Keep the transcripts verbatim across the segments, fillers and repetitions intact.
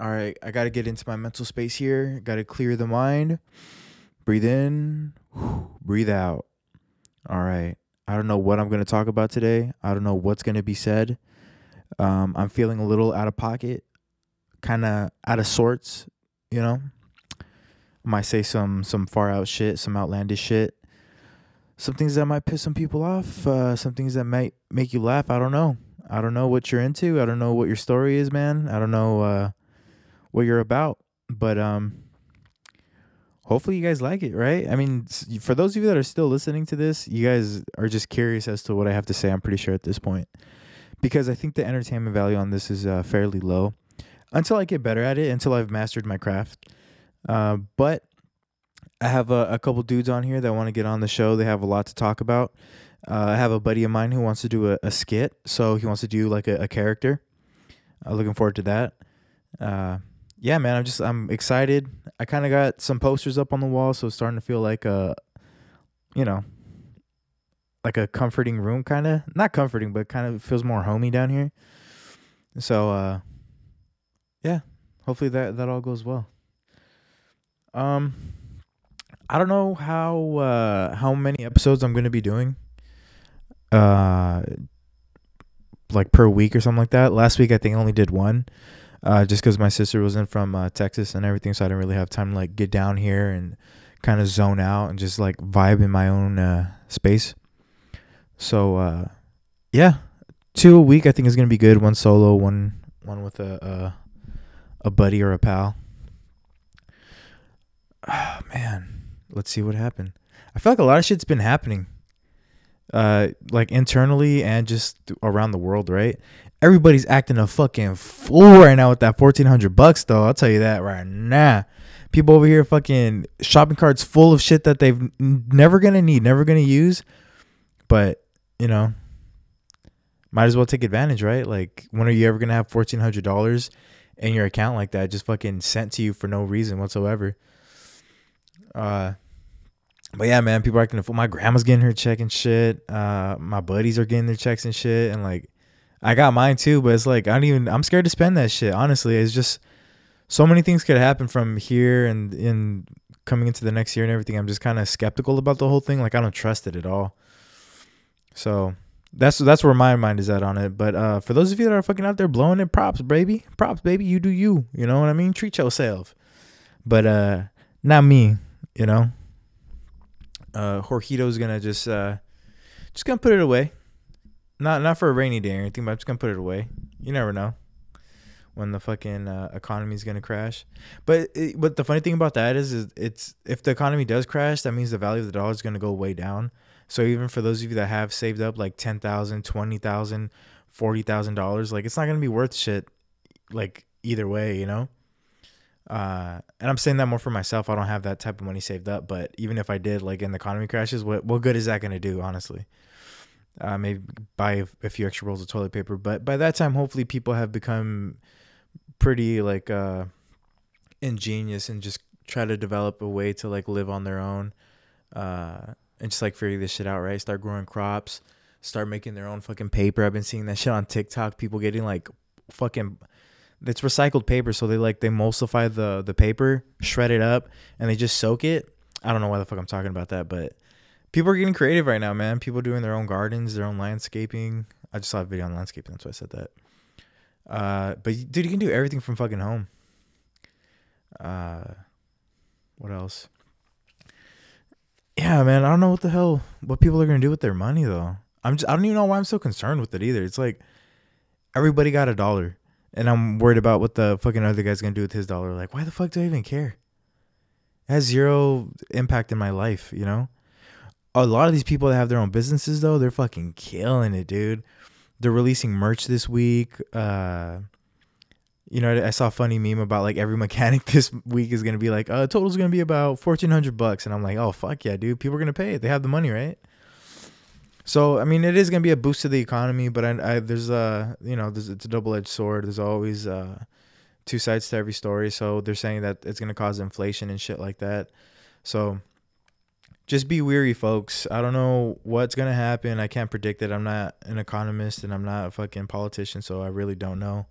all right, I got to get into my mental space here. Got to clear the mind. Breathe in. Breathe out. All right. I don't know what I'm going to talk about today. I don't know what's going to be said. Um, I'm feeling a little out of pocket, kind of out of sorts, you know. I might say some some far out shit, some outlandish shit. Some things that might piss some people off. Uh, some things that might make you laugh. I don't know. I don't know what you're into. I don't know what your story is, man. I don't know uh, what you're about. But um, hopefully you guys like it, right? I mean, for those of you that are still listening to this, you guys are just curious as to what I have to say, I'm pretty sure, at this point. Because I think the entertainment value on this is uh, fairly low. Until I get better at it, until I've mastered my craft. Uh, but I have a, a couple dudes on here that want to get on the show. They have a lot to talk about. Uh, I have a buddy of mine who wants to do a, a skit, so he wants to do like a, a character. I'm uh, looking forward to that. Uh, yeah, man, I'm just I'm excited. I kind of got some posters up on the wall, so it's starting to feel like a, you know, like a comforting room, kind of not comforting, but kind of feels more homey down here. So, uh, yeah, hopefully that that all goes well. Um, I don't know how uh, how many episodes I'm gonna be doing. Uh, like per week or something like that. Last week I think I only did one, uh, just because my sister was in from uh, Texas and everything, so I didn't really have time to like get down here and kind of zone out and just like vibe in my own uh, space. So uh, yeah, two a week I think is gonna be good. One solo, one one with a a, a buddy or a pal. Oh, man, let's see what happened. I feel like a lot of shit's been happening. Uh, like internally and just around the world, right? Everybody's acting a fucking fool right now with that fourteen hundred bucks, though. I'll tell you that right now. People over here, fucking shopping carts full of shit that they've never gonna need, never gonna use. But you know, might as well take advantage, right? Like, when are you ever gonna have fourteen hundred dollars in your account like that, just fucking sent to you for no reason whatsoever? Uh. But yeah, man, people are acting a fool. My grandma's getting her check and shit. Uh, my buddies are getting their checks and shit. And like, I got mine too, but it's like, I don't even, I'm scared to spend that shit. Honestly, it's just so many things could happen from here and in coming into the next year and everything. I'm just kind of skeptical about the whole thing. Like, I don't trust it at all. So that's, that's where my mind is at on it. But uh, for those of you that are fucking out there blowing it, props, baby, props, baby, you do you, you know what I mean? Treat yourself, but uh, not me, you know? Uh, Jorgito's gonna just uh, just gonna put it away, not not for a rainy day or anything, but I'm just gonna put it away. You never know when the fucking uh, economy is gonna crash. But it, but the funny thing about that is, is it's if the economy does crash, that means the value of the dollar is gonna go way down. So even for those of you that have saved up like ten thousand, twenty thousand, forty thousand dollars, like, it's not gonna be worth shit, like, either way, you know. Uh, and I'm saying that more for myself. I don't have that type of money saved up, but even if I did, like, and the economy crashes, what what good is that going to do, honestly? Uh, maybe buy a, a few extra rolls of toilet paper, but by that time, hopefully people have become pretty, like, uh, ingenious and just try to develop a way to, like, live on their own, uh, and just, like, figure this shit out, right? Start growing crops, start making their own fucking paper. I've been seeing that shit on TikTok, people getting, like, fucking... It's recycled paper, so they like they emulsify the the paper, shred it up, and they just soak it. I don't know why the fuck I'm talking about that, but people are getting creative right now, man. People doing their own gardens, their own landscaping. I just saw a video on landscaping, that's why I said that. Uh, but dude, you can do everything from fucking home. Uh, what else? Yeah, man, I don't know what the hell what people are gonna do with their money though. I'm just I don't even know why I'm so concerned with it either. It's like everybody got a dollar. And I'm worried about what the fucking other guy's going to do with his dollar. Like, why the fuck do I even care? It has zero impact in my life, you know? A lot of these people that have their own businesses, though, they're fucking killing it, dude. They're releasing merch this week. Uh, you know, I saw a funny meme about, like, every mechanic this week is going to be like, uh, total's going to be about fourteen hundred bucks. And I'm like, oh, fuck yeah, dude. People are going to pay it. They have the money, right? So, I mean, it is going to be a boost to the economy, but I, I there's a, you know, there's, it's a double-edged sword. There's always uh, two sides to every story. So they're saying that it's going to cause inflation and shit like that. So just be weary, folks. I don't know what's going to happen. I can't predict it. I'm not an economist and I'm not a fucking politician, so I really don't know.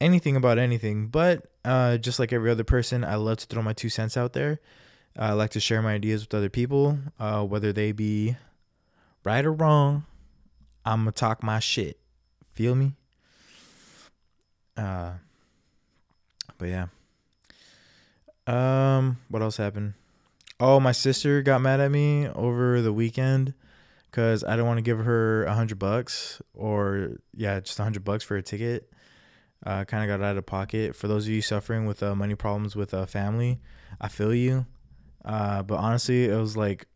anything about anything, but uh, just like every other person, I love to throw my two cents out there. Uh, I like to share my ideas with other people, uh, whether they be right or wrong. I'm gonna talk my shit. Feel me? Uh, but yeah. Um, what else happened? Oh, my sister got mad at me over the weekend because I didn't want to give her a hundred bucks or yeah, just a hundred bucks for a ticket. Uh, kind of got out of pocket. For those of you suffering with uh, money problems with uh, family, I feel you. Uh, but honestly, it was like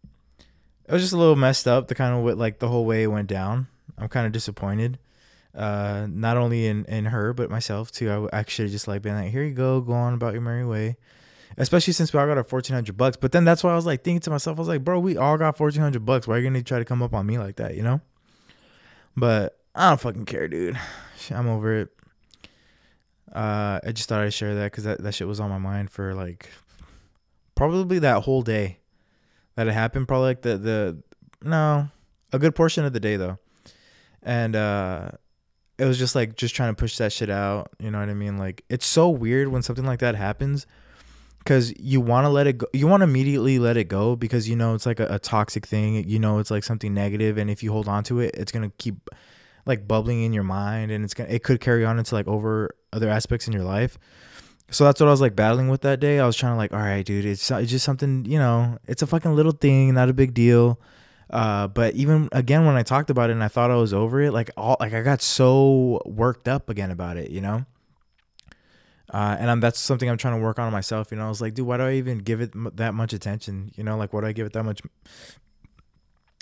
it was just a little messed up. The kind of what like the whole way it went down. I'm kind of disappointed. Uh, not only in, in her but myself too. I, I should have just like been like, here you go, go on about your merry way. Especially since we all got our fourteen hundred bucks. But then that's why I was like thinking to myself, I was like, bro, we all got fourteen hundred bucks. Why are you going to try to come up on me like that, you know? But I don't fucking care, dude. I'm over it. Uh, I just thought I'd share that because that, that shit was on my mind for like probably that whole day that it happened. Probably like the, the no, a good portion of the day though. And uh, it was just like just trying to push that shit out. You know what I mean? Like it's so weird when something like that happens. Because you want to let it go. You want to immediately let it go because, you know, it's like a, a toxic thing. You know, it's like something negative. And if you hold on to it, it's going to keep like bubbling in your mind. And it's gonna, it could carry on into like over other aspects in your life. So that's what I was like battling with that day. I was trying to like, all right, dude, it's, it's just something, you know, it's a fucking little thing, not a big deal. Uh, but even again, when I talked about it and I thought I was over it, like all like I got so worked up again about it, you know. Uh, and I'm, that's something I'm trying to work on myself. You know, I was like, dude, why do I even give it m- that much attention? You know, like, why do I give it that much,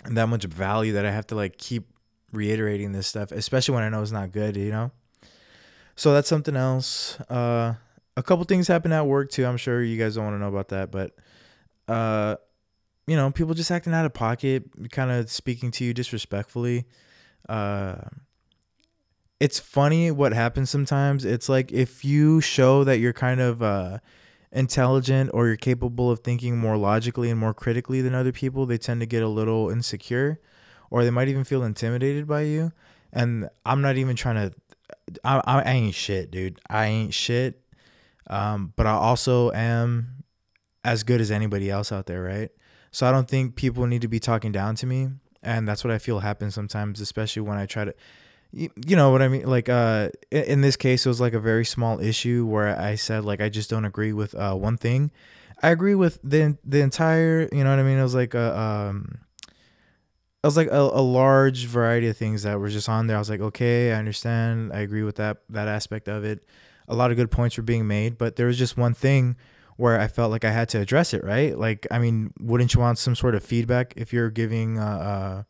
that much value that I have to like keep reiterating this stuff, especially when I know it's not good, you know? So that's something else. Uh, a couple things happened at work too. I'm sure you guys don't want to know about that, but, uh, you know, people just acting out of pocket, kind of speaking to you disrespectfully, uh, it's funny what happens sometimes. It's like if you show that you're kind of uh, intelligent or you're capable of thinking more logically and more critically than other people, they tend to get a little insecure or they might even feel intimidated by you. And I'm not even trying to, I, I ain't shit, dude. I ain't shit. Um, but I also am as good as anybody else out there, right? So I don't think people need to be talking down to me. And that's what I feel happens sometimes, especially when I try to, you know what I mean? Like, uh, in this case, it was like a very small issue where I said, like, I just don't agree with uh, one thing. I agree with the the entire, you know what I mean? It was like a, um, it was like a, a large variety of things that were just on there. I was like, okay, I understand. I agree with that that aspect of it. A lot of good points were being made, but there was just one thing where I felt like I had to address it, right? Like, I mean, wouldn't you want some sort of feedback if you're giving, uh, uh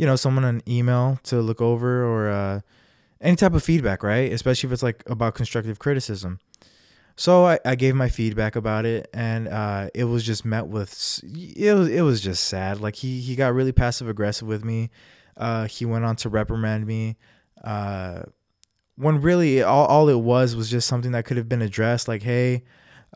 you know, someone an email to look over or uh, any type of feedback, right? Especially if it's like about constructive criticism. So I, I gave my feedback about it, and uh, it was just met with, it was it was just sad. Like he he got really passive aggressive with me. Uh, he went on to reprimand me. Uh, when really all, all it was was just something that could have been addressed. Like, hey,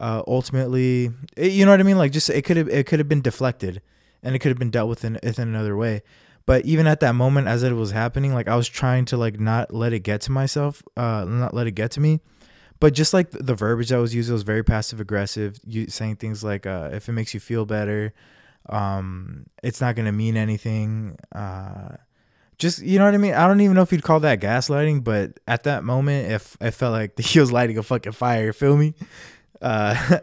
uh, ultimately, it, you know what I mean? Like just it could have it could have been deflected, and it could have been dealt with in, in another way. But even at that moment, as it was happening, like I was trying to like not let it get to myself, uh, not let it get to me. But just like the verbiage that was used, it was very passive aggressive, you saying things like, uh, if it makes you feel better, um, it's not going to mean anything. Uh, just, you know what I mean? I don't even know if you'd call that gaslighting, but at that moment, if I felt like he was lighting a fucking fire, feel me? Uh,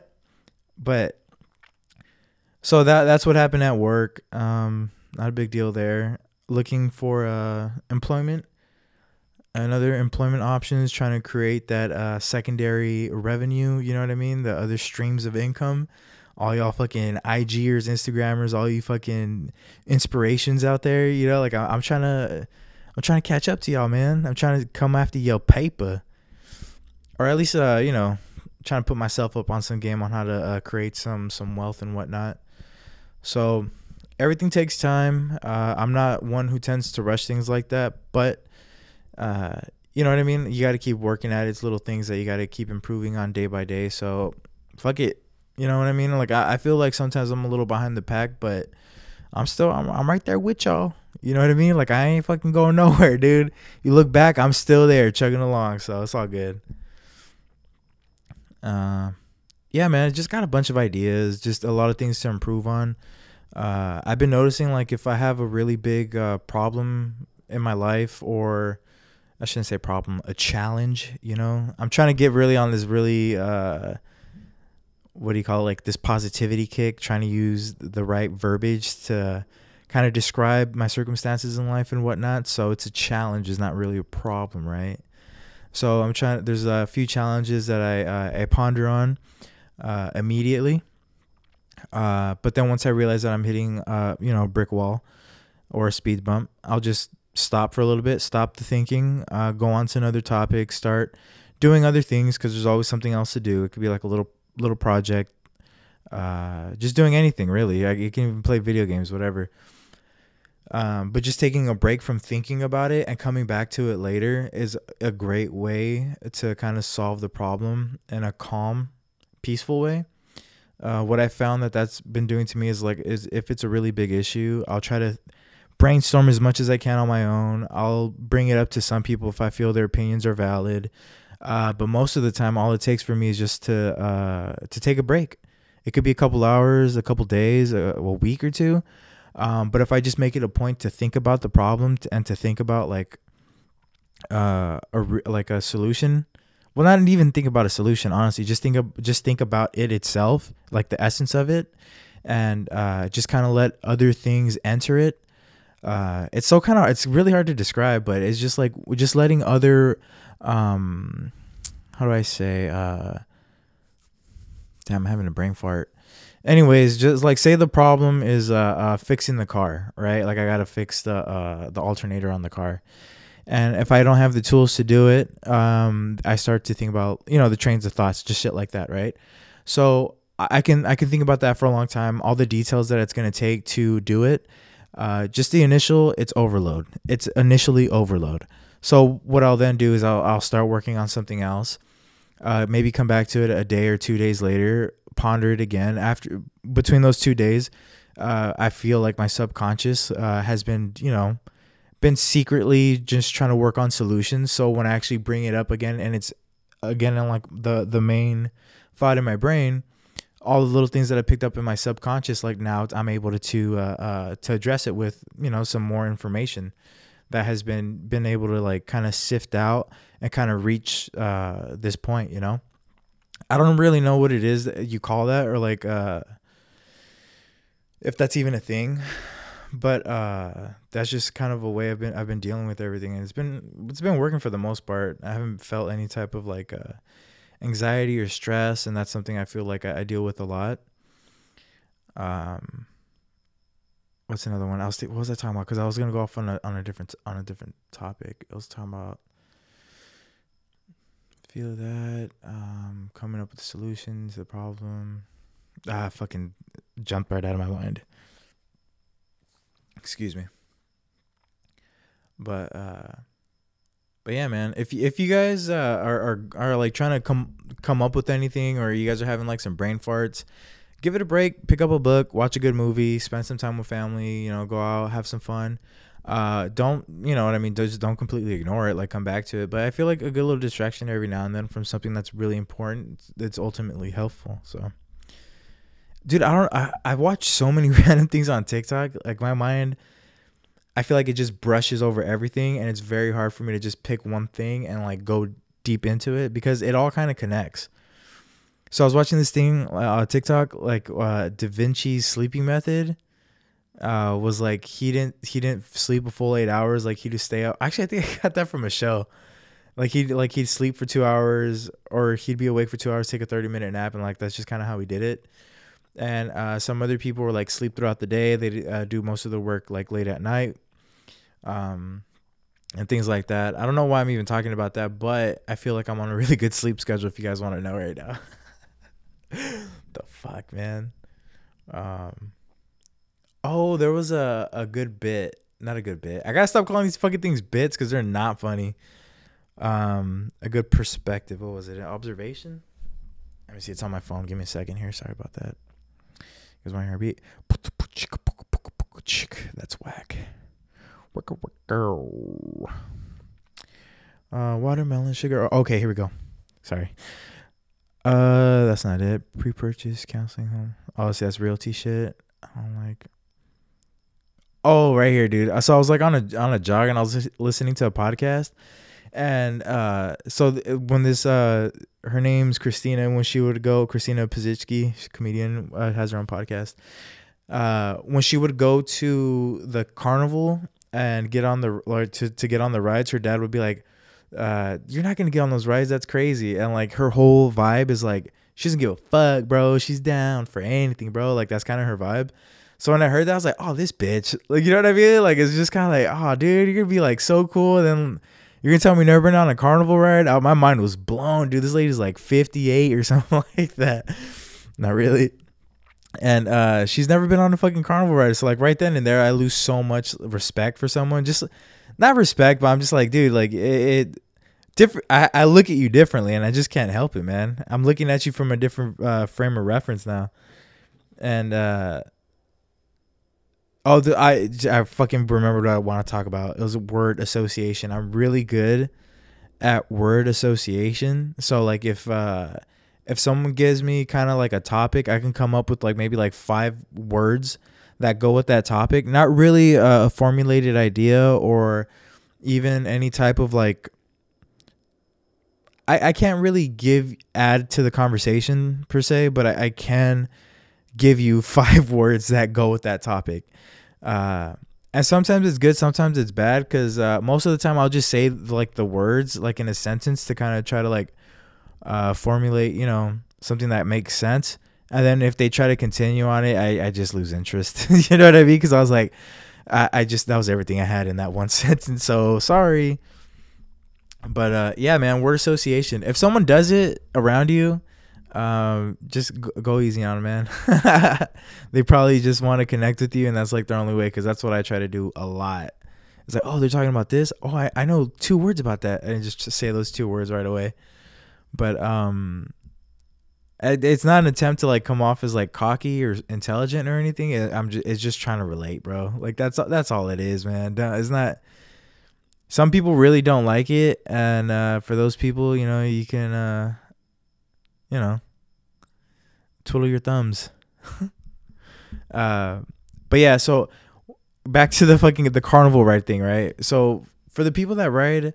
but so that that's what happened at work. Um, Not a big deal there. Looking for uh, employment and other employment options, trying to create that uh, secondary revenue, you know what I mean? The other streams of income. All y'all fucking IGers, Instagrammers, all you fucking inspirations out there, you know? Like I- I'm trying to I'm trying to catch up to y'all, man. I'm trying to come after your paper. Or at least, uh, you know, trying to put myself up on some game on how to uh, create some some wealth and whatnot. So everything takes time. Uh, I'm not one who tends to rush things like that, but uh, you know what I mean? You got to keep working at it. It's little things that you got to keep improving on day by day. So fuck it. You know what I mean? Like I, I feel like sometimes I'm a little behind the pack, but I'm still, I'm, I'm right there with y'all. You know what I mean? Like I ain't fucking going nowhere, dude. You look back, I'm still there chugging along. So it's all good. Uh, yeah, man, I just got a bunch of ideas, just a lot of things to improve on. Uh, I've been noticing, like, if I have a really big uh, problem in my life, or I shouldn't say problem, a challenge, you know, I'm trying to get really on this really, uh, what do you call it? Like this positivity kick, trying to use the right verbiage to kind of describe my circumstances in life and whatnot. So it's a challenge, it's not really a problem, right? So I'm trying, there's a few challenges that I, uh, I ponder on, uh, immediately. Uh, but then once I realize that I'm hitting, uh, you know, a brick wall or a speed bump, I'll just stop for a little bit, stop the thinking, uh, go on to another topic, start doing other things. Cause there's always something else to do. It could be like a little, little project, uh, just doing anything really. I, you can even play video games, whatever. Um, but just taking a break from thinking about it and coming back to it later is a great way to kind of solve the problem in a calm, peaceful way. Uh, what I found that that's been doing to me is like, is if it's a really big issue, I'll try to brainstorm as much as I can on my own. I'll bring it up to some people if I feel their opinions are valid. Uh, but most of the time, all it takes for me is just to, uh, to take a break. It could be a couple hours, a couple days, a, a week or two. Um, but if I just make it a point to think about the problem t- and to think about like, uh, a re- like a solution, well, not even think about a solution, honestly, just think of, just think about it itself, like the essence of it, and, uh, just kind of let other things enter it. Uh, it's so kind of, it's really hard to describe, but it's just like, just letting other, um, how do I say, uh, damn, I'm having a brain fart. Anyways, just like say the problem is uh, uh fixing the car, right? Like I gotta fix the uh the alternator on the car, and if I don't have the tools to do it, um I start to think about, you know, the trains of thoughts, just shit like that, right? So I can I can think about that for a long time, all the details that it's gonna take to do it. Uh, just the initial, it's overload. It's initially overload. So what I'll then do is I'll I'll start working on something else. Uh, maybe come back to it a day or two days later, ponder it again. After between those two days, uh, I feel like my subconscious uh, has been, you know, been secretly just trying to work on solutions. So when I actually bring it up again, and it's again in like the the main thought in my brain, all the little things that I picked up in my subconscious, like now I'm able to to uh, uh, to address it with, you know, some more information that has been been able to like kind of sift out and kind of reach uh, this point, you know. I don't really know what it is that you call that, or like uh, if that's even a thing, but uh, that's just kind of a way I've been I've been dealing with everything, and it's been it's been working for the most part. I haven't felt any type of like uh, anxiety or stress, and that's something I feel like I, I deal with a lot. Um, what's another one? I was th- what was I talking about? Because I was gonna go off on a on a different on a different topic. I was talking about. Feel that, um, coming up with solutions to the problem. Ah, I fucking jumped right out of my mind. Excuse me. But, uh, but yeah, man, if if you guys, uh, are, are, are like trying to come, come up with anything, or you guys are having like some brain farts, give it a break, pick up a book, watch a good movie, spend some time with family, you know, go out, have some fun. Uh, don't, you know what I mean? Just don't completely ignore it, like come back to it. But I feel like a good little distraction every now and then from something that's really important, that's ultimately helpful. So, dude, I don't, I, I've watched so many random things on TikTok. Like my mind, I feel like it just brushes over everything, and it's very hard for me to just pick one thing and like go deep into it, because it all kind of connects. So I was watching this thing on uh, TikTok, like, uh, Da Vinci's sleeping method. Uh, was like he didn't he didn't sleep a full eight hours. Like he'd just stay up. Actually, I think I got that from a show. Like he like he'd sleep for two hours, or he'd be awake for two hours, take a thirty minute nap, and like that's just kind of how he did it. And uh, some other people were like sleep throughout the day. They uh, do most of the work like late at night, um, and things like that. I don't know why I'm even talking about that, but I feel like I'm on a really good sleep schedule. If you guys want to know right now, the fuck, man. Um. Oh, there was a, a good bit. Not a good bit. I got to stop calling these fucking things bits because they're not funny. Um, a good perspective. What was it? An observation? Let me see. It's on my phone. Give me a second here. Sorry about that. Here's my heartbeat. That's whack. Uh, watermelon sugar. Okay, here we go. Sorry. Uh, that's not it. Pre-purchase counseling home. Oh, see, that's realty shit. I'm like, oh, right here, dude. So I was like on a on a jog and I was listening to a podcast, and uh, so th- when this uh, her name's Christina. When she would go, Christina Pazicki, she's a comedian, uh, has her own podcast. Uh, when she would go to the carnival and get on the like to to get on the rides, her dad would be like, uh you're not gonna get on those rides, that's crazy. And like her whole vibe is like she doesn't give a fuck, bro, she's down for anything, bro, like that's kind of her vibe. So when I heard that, I was like, oh, this bitch, like, you know what I mean? Like, it's just kind of like, oh dude, you're gonna be like so cool and then you're gonna tell me never been on a carnival ride. Oh, my mind was blown, dude. This lady's like fifty-eight or something like that. Not really. And uh she's never been on a fucking carnival ride. So like right then and there I lose so much respect for someone. Just not respect, but I'm just like, dude, like it, it different. I, I look at you differently, and I just can't help it, man. I'm looking at you from a different uh, frame of reference now. And uh, oh, the, I I fucking remembered what I want to talk about. It was word association. I'm really good at word association. So like if uh, if someone gives me kind of like a topic, I can come up with like maybe like five words that go with that topic. Not really a formulated idea or even any type of like, I, I can't really give, add to the conversation per se, but I, I can give you five words that go with that topic. Uh, and sometimes it's good, sometimes it's bad, because uh, most of the time I'll just say like the words like in a sentence to kind of try to like uh, formulate, you know, something that makes sense. And then if they try to continue on it, I, I just lose interest. You know what I mean? Because I was like, I, I just, that was everything I had in that one sentence. So sorry. But uh, yeah, man, word association. If someone does it around you, um, just go, go easy on them, man. They probably just want to connect with you. And that's like their only way, because that's what I try to do a lot. It's like, oh, they're talking about this. Oh, I, I know two words about that. And just, just say those two words right away. But um. It's not an attempt to like come off as like cocky or intelligent or anything. I'm just, it's just trying to relate, bro. Like that's that's all it is, man. It's not. Some people really don't like it, and uh, for those people, you know, you can, uh, you know, twiddle your thumbs. uh, but yeah, so back to the fucking the carnival ride thing, right? So for the people that ride.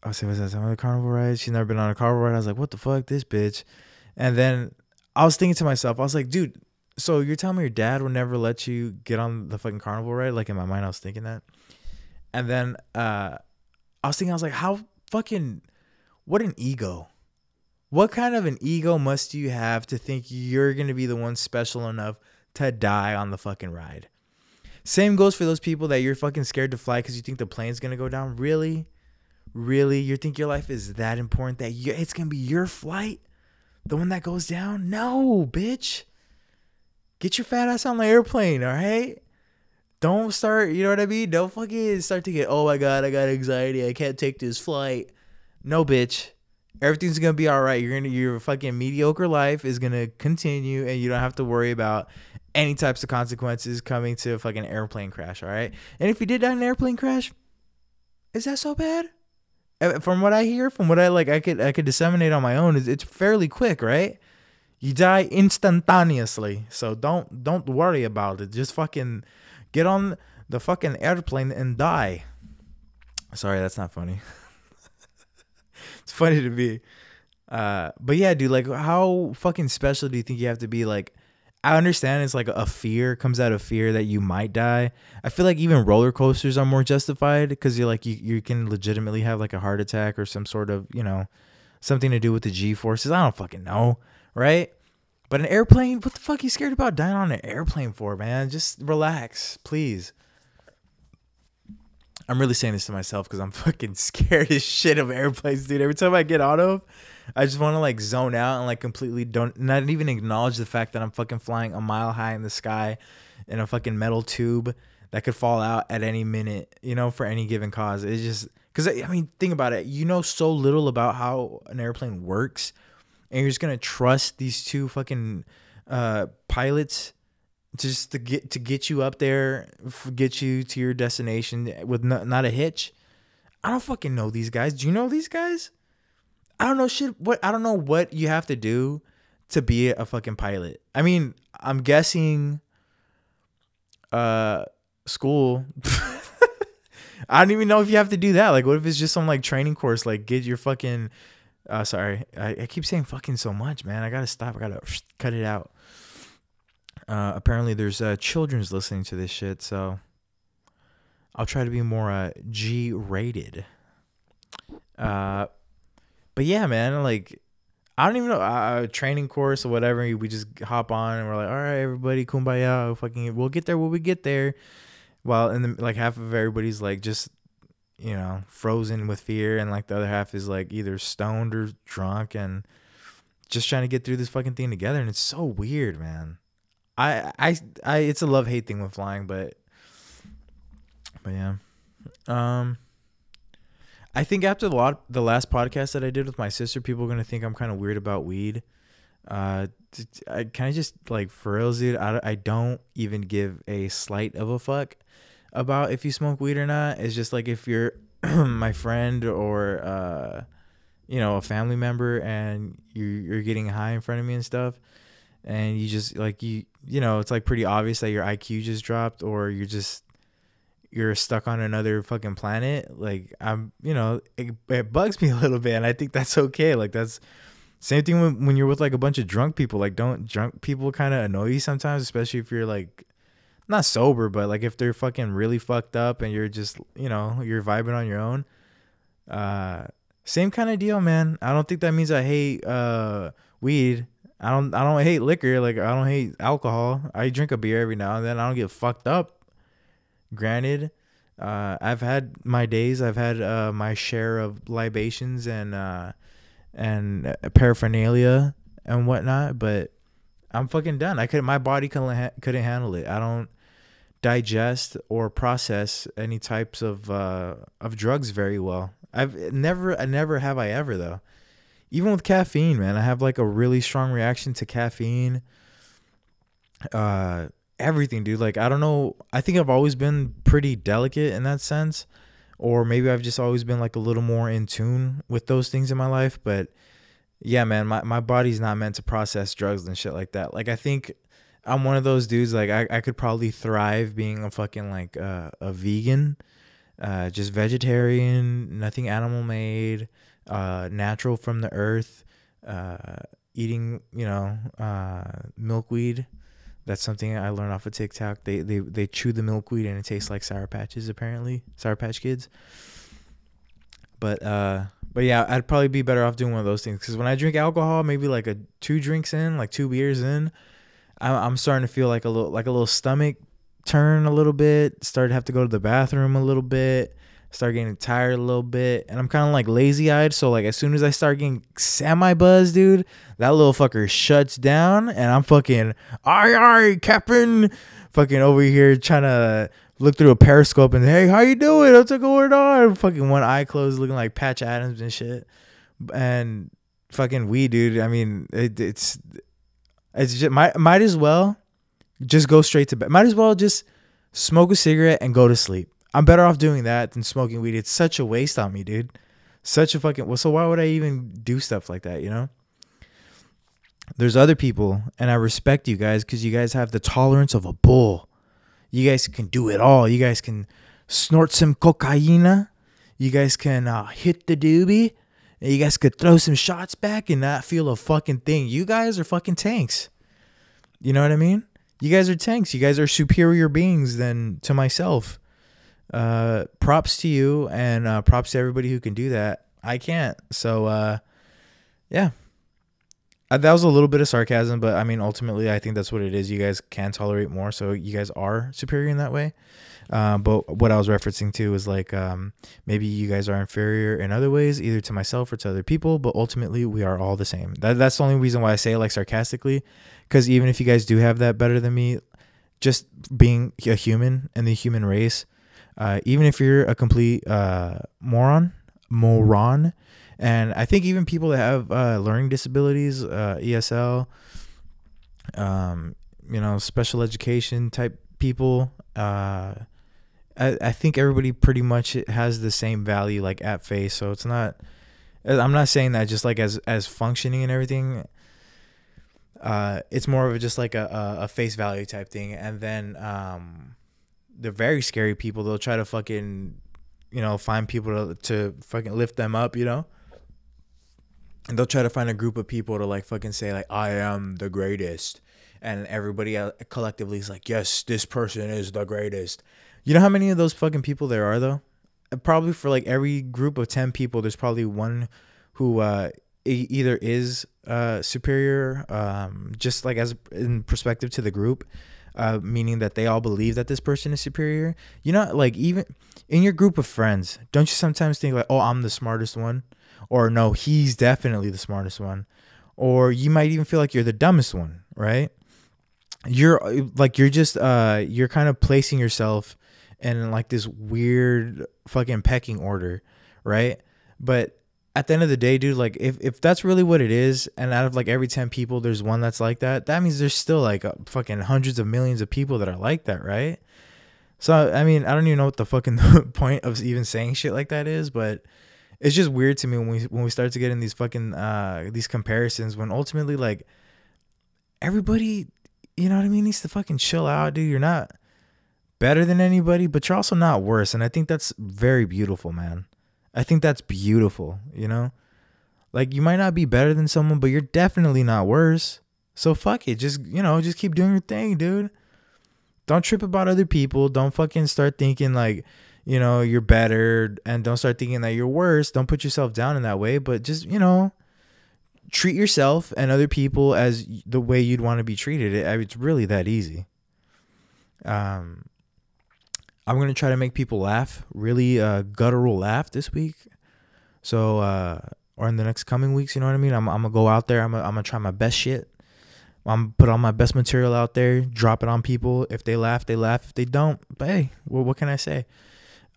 I was like, was that some other carnival ride? She's never been on a carnival ride. I was like, what the fuck, this bitch? And then I was thinking to myself, I was like, dude, so you're telling me your dad would never let you get on the fucking carnival ride? Like in my mind, I was thinking that. And then uh, I was thinking, I was like, how fucking, what an ego. What kind of an ego must you have to think you're going to be the one special enough to die on the fucking ride? Same goes for those people that you're fucking scared to fly because you think the plane's going to go down. Really? Really? You think your life is that important that you, it's gonna be your flight, the one that goes down? No, bitch. Get your fat ass on the airplane, all right? Don't start, you know what I mean? Don't fucking start to get, oh my god, I got anxiety, I can't take this flight. No, bitch. Everything's gonna be all right. You're gonna, your fucking mediocre life is gonna continue, and you don't have to worry about any types of consequences coming to a fucking airplane crash, all right? And if you did die in an airplane crash, is that so bad? From what I hear, from what I like, I could I could disseminate on my own. It's, it's fairly quick, right? You die instantaneously, so don't don't worry about it. Just fucking get on the fucking airplane and die. Sorry, that's not funny. It's funny to me, uh, but yeah, dude. Like, how fucking special do you think you have to be? Like, I understand it's like a fear comes out of fear that you might die. I feel like even roller coasters are more justified because you're like, you, you can legitimately have like a heart attack or some sort of, you know, something to do with the G forces. I don't fucking know. Right. But an airplane, what the fuck are you scared about dying on an airplane for, man? Just relax, please. I'm really saying this to myself because I'm fucking scared as shit of airplanes, dude. Every time I get out of, I just want to like zone out and like completely don't, not even acknowledge the fact that I'm fucking flying a mile high in the sky in a fucking metal tube that could fall out at any minute, you know, for any given cause. It's just, because I mean, think about it. You know so little about how an airplane works, and you're just going to trust these two fucking uh, pilots just to get to get you up there, get you to your destination with no, not a hitch. I don't fucking know these guys. Do you know these guys? I don't know shit. What I don't know what you have to do to be a fucking pilot. I mean, I'm guessing uh, school. I don't even know if you have to do that. Like, what if it's just some like training course? Like, get your fucking. Uh, sorry, I, I keep saying fucking so much, man. I gotta stop. I gotta cut it out. Uh, apparently, there's uh, children's listening to this shit, so I'll try to be more uh, G-rated. Uh, but yeah, man, like, I don't even know, uh, a training course or whatever, we just hop on and we're like, all right, everybody, kumbaya, fucking, we'll get there when we get there. Well, and then, like, half of everybody's, like, just, you know, frozen with fear, and, like, the other half is, like, either stoned or drunk and just trying to get through this fucking thing together, and it's so weird, man. I, I, I it's a love-hate thing with flying, but, but yeah. Um... I think after the, lot, the last podcast that I did with my sister, people are going to think I'm kind of weird about weed. Uh, I kind of just, like, for real, dude, I, I don't even give a slight of a fuck about if you smoke weed or not. It's just, like, if you're my friend or, uh, you know, a family member and you're, you're getting high in front of me and stuff, and you just, like, you you know, it's, like, pretty obvious that your I Q just dropped or you're just... you're stuck on another fucking planet. Like, I'm, you know, it, it bugs me a little bit, and I think that's okay. Like, that's same thing when, when you're with like a bunch of drunk people. Like, don't drunk people kind of annoy you sometimes, especially if you're like not sober, but like if they're fucking really fucked up and you're just, you know, you're vibing on your own. Uh, same kind of deal, man. I don't think that means I hate uh weed. I don't. I don't hate liquor. Like, I don't hate alcohol. I drink a beer every now and then. I don't get fucked up. Granted, uh, I've had my days. I've had uh, my share of libations and uh, and paraphernalia and whatnot. But I'm fucking done. I could. My body couldn't ha- couldn't handle it. I don't digest or process any types of uh, of drugs very well. I've never. I never have I ever though. Even with caffeine, man, I have like a really strong reaction to caffeine. Uh. Everything, dude. Like, I don't know. I think I've always been pretty delicate in that sense, or maybe I've just always been like a little more in tune with those things in my life. But yeah, man, my, my body's not meant to process drugs and shit like that. Like, I think I'm one of those dudes. Like, I, I could probably thrive being a fucking like uh, a vegan, uh, just vegetarian, nothing animal made, uh, natural from the earth, uh, eating, you know, uh, milkweed. That's something I learned off of TikTok. They they they chew the milkweed and it tastes like Sour Patches, apparently. Sour Patch Kids. But uh, but yeah, I'd probably be better off doing one of those things. Because when I drink alcohol, maybe like a two drinks in, like two beers in, I, I'm starting to feel like a little like a little stomach turn a little bit. Start to have to go to the bathroom a little bit. Start getting tired a little bit. And I'm kind of like lazy eyed. So like as soon as I start getting semi buzzed, dude, that little fucker shuts down and I'm fucking, aye, aye, Captain, fucking over here trying to look through a periscope and, hey, how you doing? What's going on? Fucking one eye closed looking like Patch Adams and shit. And fucking we, dude. I mean, it, it's, it's just, might, might as well just go straight to bed. Might as well just smoke a cigarette and go to sleep. I'm better off doing that than smoking weed. It's such a waste on me, dude. Such a fucking... well, so why would I even do stuff like that, you know? There's other people, and I respect you guys because you guys have the tolerance of a bull. You guys can do it all. You guys can snort some cocaine. You guys can uh, hit the doobie. And you guys could throw some shots back and not feel a fucking thing. You guys are fucking tanks. You know what I mean? You guys are tanks. You guys are superior beings than to myself. Uh, props to you and uh, props to everybody who can do that. I can't. So, uh, yeah, I, that was a little bit of sarcasm, but I mean, ultimately, I think that's what it is. You guys can tolerate more, so you guys are superior in that way. Uh, but what I was referencing to is like, um, maybe you guys are inferior in other ways, either to myself or to other people. But ultimately, we are all the same. That that's the only reason why I say it like sarcastically, because even if you guys do have that better than me, just being a human and the human race. Uh, even if you're a complete uh, moron, moron, and I think even people that have uh, learning disabilities, uh, E S L, um, you know, special education type people, uh, I, I think everybody pretty much has the same value, like at face. So it's not, I'm not saying that just like as as functioning and everything. Uh, it's more of a, just like a, a face value type thing. And then um, the very scary people, they'll try to fucking, you know, find people to, to fucking lift them up, you know. And they'll try to find a group of people to like fucking say like, I am the greatest. And everybody collectively is like, yes, this person is the greatest. You know how many of those fucking people there are though? Probably for like every group of ten people, there's probably one who uh, e- either is uh, superior, um, just like as in perspective to the group, uh, meaning that they all believe that this person is superior. You know, like even in your group of friends, don't you sometimes think like, oh, I'm the smartest one? Or no, he's definitely the smartest one. Or you might even feel like you're the dumbest one, right? You're like, you're just, uh, you're kind of placing yourself in like this weird fucking pecking order, right? But at the end of the day, dude, like if, if that's really what it is, and out of like every ten people, there's one that's like that, that means there's still like fucking hundreds of millions of people that are like that, right? So, I mean, I don't even know what the fucking point of even saying shit like that is, but it's just weird to me when we, when we start to get in these fucking, uh, these comparisons, when ultimately like everybody, you know what I mean, needs to fucking chill out, dude. You're not better than anybody, but you're also not worse. And I think that's very beautiful, man. I think that's beautiful, you know? Like, you might not be better than someone, but you're definitely not worse. So fuck it. Just, you know, just keep doing your thing, dude. Don't trip about other people. Don't fucking start thinking like, you know, you're better, and don't start thinking that you're worse. Don't put yourself down in that way, but just, you know, treat yourself and other people as the way you'd want to be treated. It, I mean, it's really that easy. Um, I'm going to try to make people laugh, really uh, guttural laugh this week. So, uh, or in the next coming weeks, you know what I mean? I'm, I'm going to go out there. I'm going to try my best shit. I'm going to put all my best material out there, drop it on people. If they laugh, they laugh. If they don't, but hey, well, what can I say?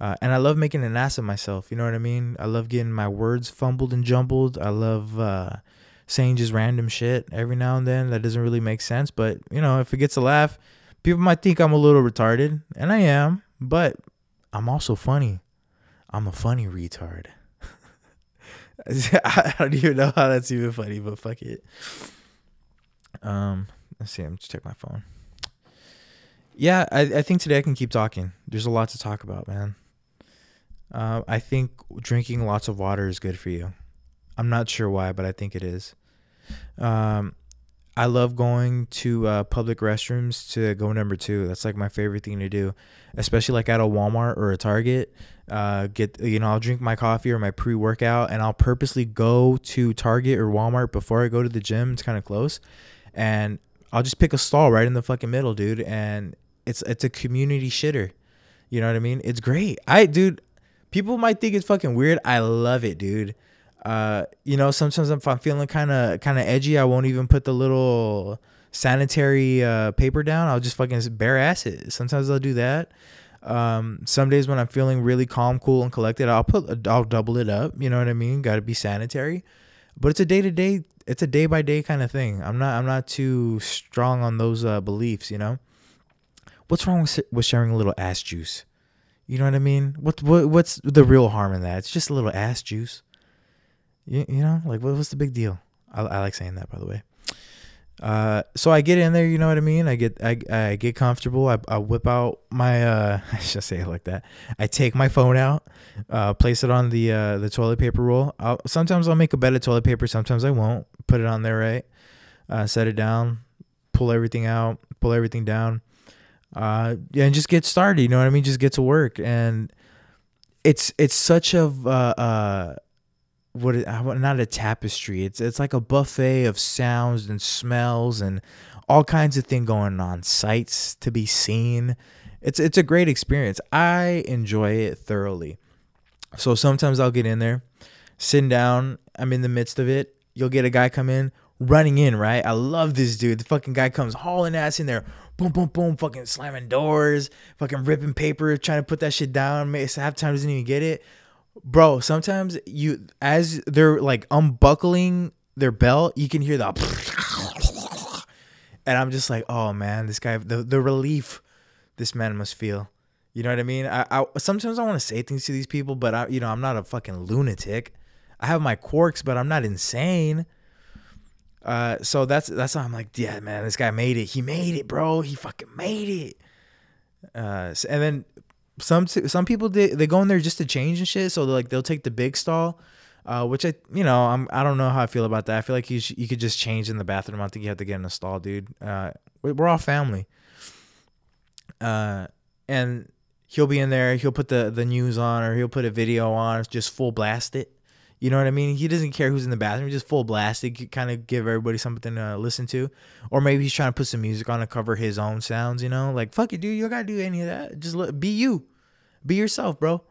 Uh, and I love making an ass of myself. You know what I mean? I love getting my words fumbled and jumbled. I love uh, saying just random shit every now and then that doesn't really make sense. But, you know, if it gets a laugh, people might think I'm a little retarded, and I am. But I'm also funny. I'm a funny retard. I don't even know how that's even funny, but fuck it. Um, let's see. I'm just checking my phone. Yeah, I, I think today I can keep talking. There's a lot to talk about, man. Uh, I think drinking lots of water is good for you. I'm not sure why, but I think it is. Um, I love going to uh, public restrooms to go number two. That's like my favorite thing to do, especially like at a Walmart or a Target. Uh, get you know, I'll drink my coffee or my pre-workout, and I'll purposely go to Target or Walmart before I go to the gym. It's kind of close, and I'll just pick a stall right in the fucking middle, dude. And it's it's a community shitter. You know what I mean? It's great. I dude, people might think it's fucking weird. I love it, dude. Uh, you know, sometimes if I'm feeling kind of kind of edgy, I won't even put the little sanitary uh, paper down. I'll just fucking bare ass it. Sometimes I'll do that. Um, some days when I'm feeling really calm, cool, and collected, I'll put I'll double it up. You know what I mean? Got to be sanitary. But it's a day to day, it's a day by day kind of thing. I'm not I'm not too strong on those uh, beliefs. You know, what's wrong with with sharing a little ass juice? You know what I mean? What what what's the real harm in that? It's just a little ass juice. You, you know, like, what, what's the big deal? I, I like saying that, by the way. Uh, so I get in there, you know what I mean? I get I, I get comfortable. I, I whip out my, uh, I should say it like that. I take my phone out, uh, place it on the uh, the toilet paper roll. I'll, sometimes I'll make a bed of toilet paper. Sometimes I won't. Put it on there, right? Uh, set it down. Pull everything out. Pull everything down. Uh, and just get started, you know what I mean? Just get to work. And it's, it's such a... Uh, uh, What not a tapestry. It's it's like a buffet of sounds and smells and all kinds of things going on. Sights to be seen. It's it's a great experience. I enjoy it thoroughly. So sometimes I'll get in there, sitting down. I'm in the midst of it. You'll get a guy come in, running in, right? I love this dude. The fucking guy comes hauling ass in there. Boom, boom, boom. Fucking slamming doors. Fucking ripping paper. Trying to put that shit down. Half time doesn't even get it. Bro, sometimes you, as they're like unbuckling their belt, you can hear the, and I'm just like, oh man, this guy, the, the relief this man must feel. You know what I mean? I, I sometimes I want to say things to these people, but I, you know, I'm not a fucking lunatic. I have my quirks, but I'm not insane. Uh, so that's that's why I'm like, yeah, man, this guy made it. He made it, bro. He fucking made it. Uh, and then some some people they, they go in there just to change and shit. So like they'll take the big stall, uh, which I you know I'm I don't know how I feel about that. I feel like you sh- you could just change in the bathroom. I don't think you have to get in a stall, dude. Uh, we're all family. Uh, and he'll be in there. He'll put the the news on, or he'll put a video on, just full blast it. You know what I mean? He doesn't care who's in the bathroom. He just full blast it, kind of give everybody something to listen to. Or maybe he's trying to put some music on to cover his own sounds, you know? Like, fuck it, dude. You don't got to do any of that. Just let, be you. Be yourself, bro.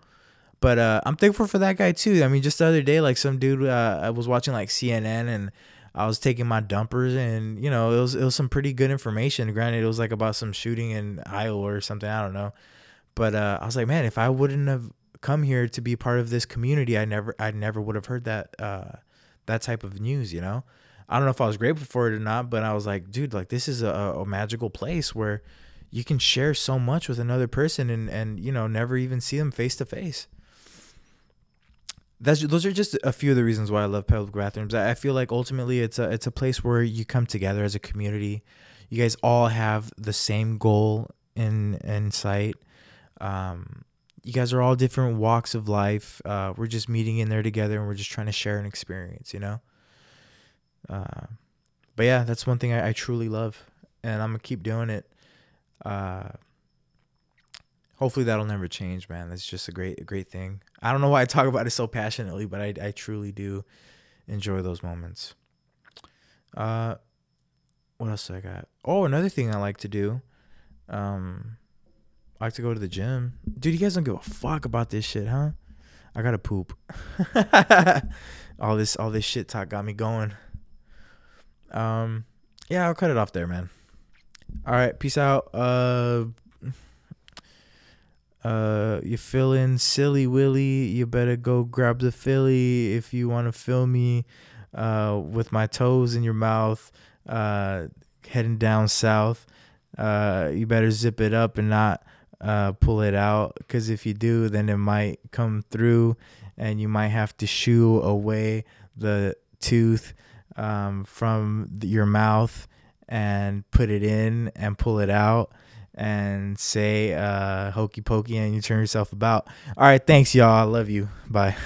But uh, I'm thankful for that guy, too. I mean, just the other day, like, some dude, uh, I was watching, like, C N N, and I was taking my dumpers, and, you know, it was, it was some pretty good information. Granted, it was, like, about some shooting in Iowa or something. I don't know. But uh, I was like, man, if I wouldn't have come here to be part of this community, I never, I never would have heard that, uh, that type of news, you know? I don't know if I was grateful for it or not, but I was like, dude, like this is a, a magical place where you can share so much with another person and, and, you know, never even see them face to face. That's, those are just a few of the reasons why I love public bathrooms. I feel like ultimately it's a, it's a place where you come together as a community. You guys all have the same goal in, in sight. Um, You guys are all different walks of life. Uh, we're just meeting in there together, and we're just trying to share an experience, you know? Uh, but, yeah, that's one thing I, I truly love, and I'm going to keep doing it. Uh, hopefully that'll never change, man. That's just a great a great thing. I don't know why I talk about it so passionately, but I, I truly do enjoy those moments. Uh, what else do I got? Oh, another thing I like to do. Um... I like to go to the gym. Dude, you guys don't give a fuck about this shit, huh? I gotta poop. all this all this shit talk got me going. Um, yeah, I'll cut it off there, man. All right, peace out. Uh, uh, you feeling silly, Willy? You better go grab the Philly if you want to feel me uh, with my toes in your mouth, uh, heading down south. Uh, you better zip it up and not... Uh, pull it out, because if you do, then it might come through and you might have to shoo away the tooth um, from the, your mouth and put it in and pull it out and say uh, hokey pokey and you turn yourself about. All right, thanks, y'all. I love you. Bye.